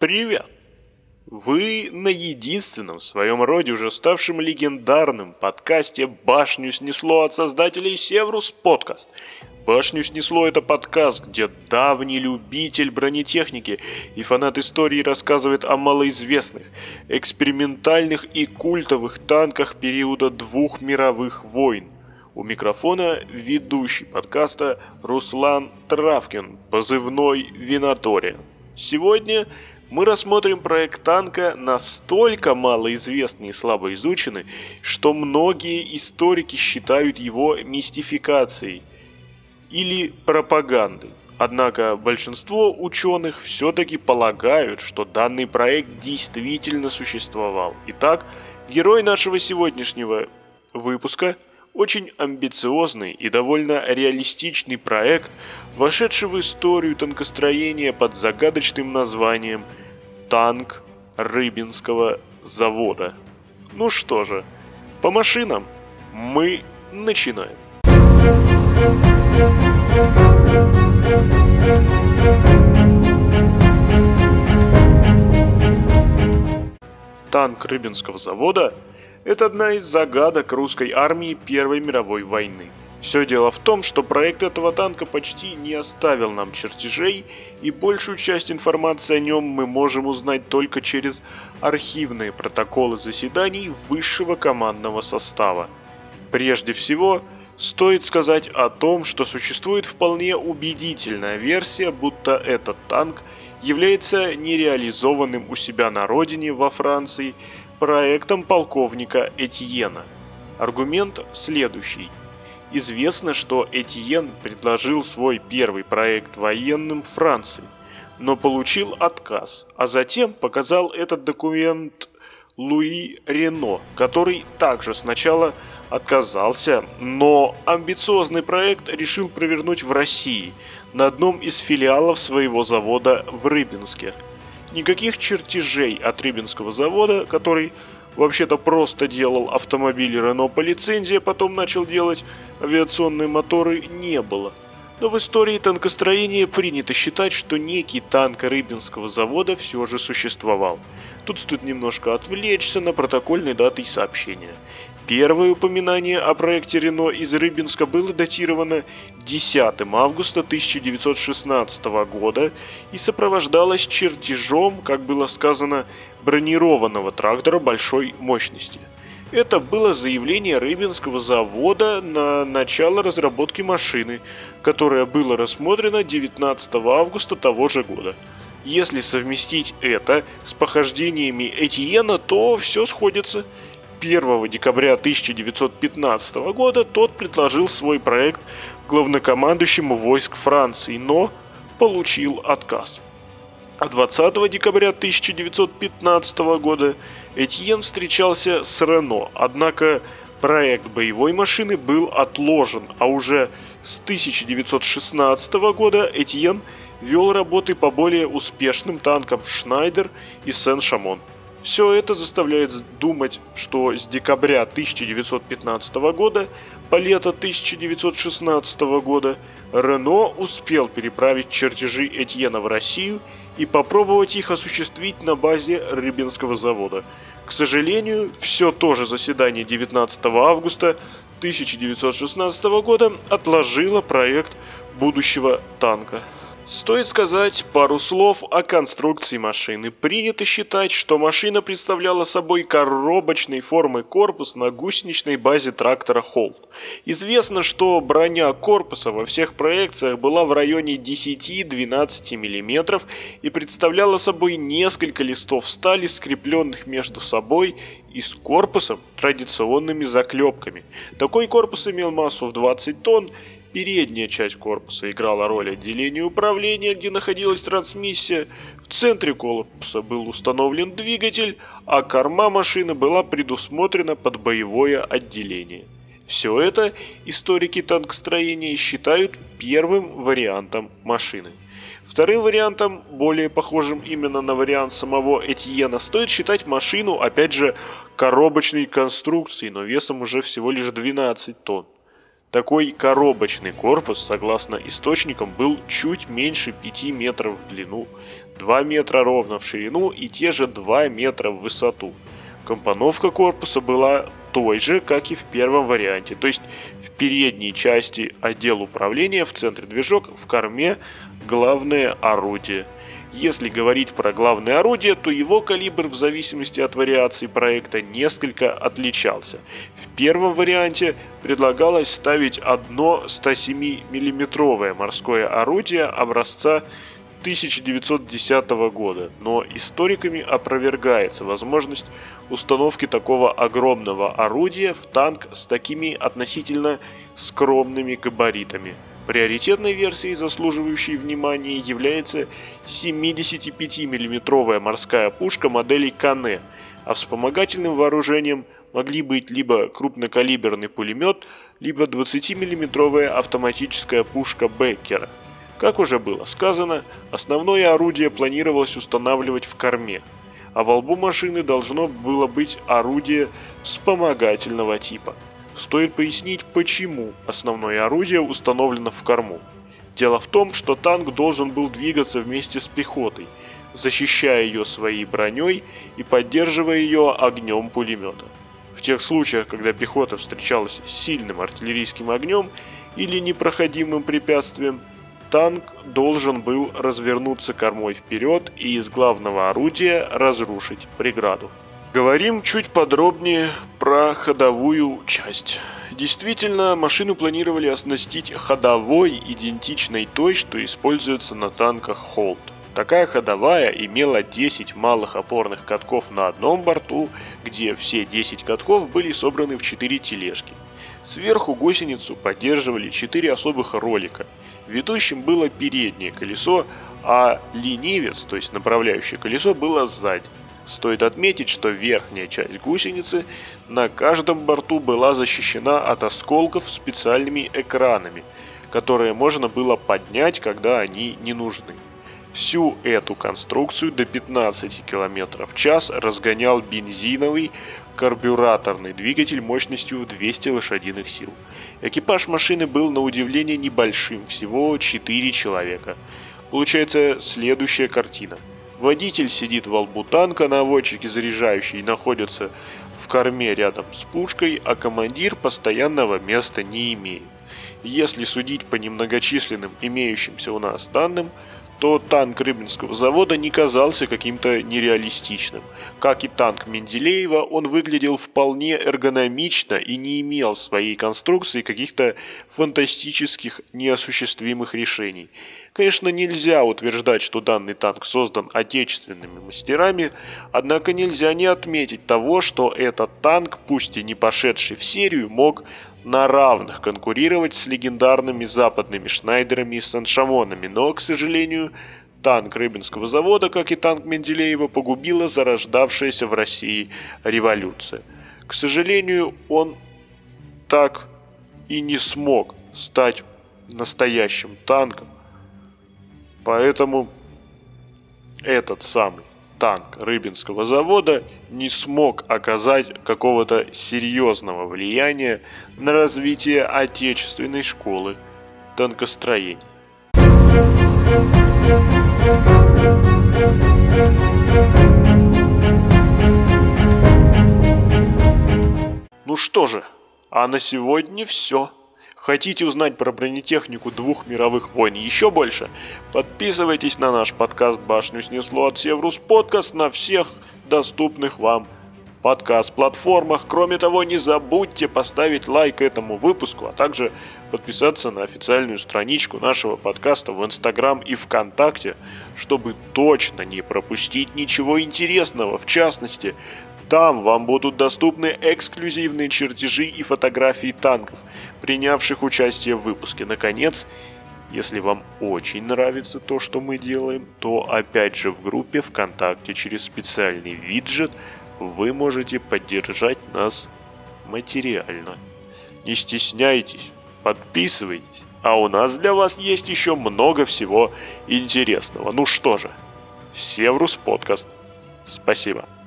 Привет! Вы на единственном в своем роде уже ставшем легендарным подкасте «Башню снесло» от создателей «Севрус подкаст». «Башню снесло» — это подкаст, где давний любитель бронетехники и фанат истории рассказывает о малоизвестных, экспериментальных и культовых танках периода двух мировых войн. У микрофона ведущий подкаста Руслан Травкин, позывной «Винатория». Сегодня мы рассмотрим проект танка, настолько малоизвестный и слабо изученный, что многие историки считают его мистификацией или пропагандой. Однако большинство ученых все-таки полагают, что данный проект действительно существовал. Итак, герой нашего сегодняшнего выпуска – очень амбициозный и довольно реалистичный проект, вошедший в историю танкостроения под загадочным названием «Танк Рыбинского завода». Ну что же, по машинам мы начинаем. Танк Рыбинского завода – это одна из загадок русской армии Первой мировой войны. Все дело в том, что проект этого танка почти не оставил нам чертежей, и большую часть информации о нем мы можем узнать только через архивные протоколы заседаний высшего командного состава. Прежде всего, стоит сказать о том, что существует вполне убедительная версия, будто этот танк является нереализованным у себя на родине, во Франции, проектом полковника Этьена. Аргумент следующий. Известно, что Этьен предложил свой первый проект военным Франции, но получил отказ, а затем показал этот документ Луи Рено, который также сначала отказался, но амбициозный проект решил провернуть в России, на одном из филиалов своего завода в Рыбинске. Никаких чертежей от Рыбинского завода, который вообще-то просто делал автомобили Renault по лицензии, а потом начал делать авиационные моторы, не было. Но в истории танкостроения принято считать, что некий танк Рыбинского завода все же существовал. Тут стоит немножко отвлечься на протокольные даты и сообщения. Первое упоминание о проекте Рено из Рыбинска было датировано 10 августа 1916 года и сопровождалось чертежом, как было сказано, бронированного трактора большой мощности. Это было заявление Рыбинского завода на начало разработки машины, которое было рассмотрено 19 августа того же года. Если совместить это с похождениями Этьена, то все сходится. 1 декабря 1915 года тот предложил свой проект главнокомандующему войск Франции, но получил отказ. А 20 декабря 1915 года Этьен встречался с Рено, однако проект боевой машины был отложен, а уже с 1916 года Этьен вел работы по более успешным танкам «Шнайдер» и «Сен-Шамон». Все это заставляет думать, что с декабря 1915 года по лето 1916 года Рено успел переправить чертежи Этьена в Россию и попробовать их осуществить на базе Рыбинского завода. К сожалению, все то же заседание 19 августа 1916 года отложило проект будущего танка. Стоит сказать пару слов о конструкции машины. Принято считать, что машина представляла собой коробочной формы корпус на гусеничной базе трактора Холт. Известно, что броня корпуса во всех проекциях была в районе 10-12 мм и представляла собой несколько листов стали, скрепленных между собой и с корпусом традиционными заклепками. Такой корпус имел массу в 20 тонн. Передняя часть корпуса играла роль отделения управления, где находилась трансмиссия. В центре корпуса был установлен двигатель, а корма машины была предусмотрена под боевое отделение. Все это историки танкостроения считают первым вариантом машины. Вторым вариантом, более похожим именно на вариант самого Этьена, стоит считать машину, опять же, коробочной конструкции, но весом уже всего лишь 12 тонн. Такой коробочный корпус, согласно источникам, был чуть меньше 5 метров в длину, 2 метра ровно в ширину и те же 2 метра в высоту. Компоновка корпуса была той же, как и в первом варианте, то есть в передней части отдел управления, в центре движок, в корме главное орудие. Если говорить про главное орудие, то его калибр в зависимости от вариации проекта несколько отличался. В первом варианте предлагалось ставить одно 107-мм морское орудие образца 1910 года, но историками опровергается возможность установки такого огромного орудия в танк с такими относительно скромными габаритами. Приоритетной версией, заслуживающей внимания, является 75-мм морская пушка модели Кане, а вспомогательным вооружением могли быть либо крупнокалиберный пулемет, либо 20-мм автоматическая пушка Беккера. Как уже было сказано, основное орудие планировалось устанавливать в корме, а во лбу машины должно было быть орудие вспомогательного типа. Стоит пояснить, почему основное орудие установлено в корму. Дело в том, что танк должен был двигаться вместе с пехотой, защищая ее своей броней и поддерживая ее огнем пулемета. В тех случаях, когда пехота встречалась с сильным артиллерийским огнем или непроходимым препятствием, танк должен был развернуться кормой вперед и из главного орудия разрушить преграду. Говорим чуть подробнее про ходовую часть. Действительно, машину планировали оснастить ходовой, идентичной той, что используется на танках Холт. Такая ходовая имела 10 малых опорных катков на одном борту, где все 10 катков были собраны в 4 тележки. Сверху гусеницу поддерживали 4 особых ролика. Ведущим было переднее колесо, а ленивец, то есть направляющее колесо, было сзади. Стоит отметить, что верхняя часть гусеницы на каждом борту была защищена от осколков специальными экранами, которые можно было поднять, когда они не нужны. Всю эту конструкцию до 15 км в час разгонял бензиновый карбюраторный двигатель мощностью в 200 лошадиных сил. Экипаж машины был на удивление небольшим, всего 4 человека. Получается следующая картина. Водитель сидит во лбу танка, наводчики заряжающие находятся в корме рядом с пушкой, а командир постоянного места не имеет. Если судить по немногочисленным имеющимся у нас данным, то танк Рыбинского завода не казался каким-то нереалистичным. Как и танк Менделеева, он выглядел вполне эргономично и не имел в своей конструкции каких-то фантастических неосуществимых решений. Конечно, нельзя утверждать, что данный танк создан отечественными мастерами, однако нельзя не отметить того, что этот танк, пусть и не пошедший в серию, мог на равных конкурировать с легендарными западными Шнайдерами и Сен-Шамонами, но, к сожалению, танк Рыбинского завода, как и танк Менделеева, погубила зарождавшаяся в России революция. К сожалению, он так и не смог стать настоящим танком, поэтому этот самый танк Рыбинского завода не смог оказать какого-то серьезного влияния на развитие отечественной школы танкостроения. Ну что же, а на сегодня все. Хотите узнать про бронетехнику 2 мировых войн еще больше? Подписывайтесь на наш подкаст «Башню снесло» от Севрус подкаст на всех доступных вам подкаст-платформах. Кроме того, не забудьте поставить лайк этому выпуску, а также подписаться на официальную страничку нашего подкаста в Инстаграм и ВКонтакте, чтобы точно не пропустить ничего интересного, в частности, там вам будут доступны эксклюзивные чертежи и фотографии танков, принявших участие в выпуске. Наконец, если вам очень нравится то, что мы делаем, то опять же в группе ВКонтакте через специальный виджет вы можете поддержать нас материально. не стесняйтесь, подписывайтесь, а у нас для вас есть еще много всего интересного. Ну что же, Севрус подкаст. Спасибо.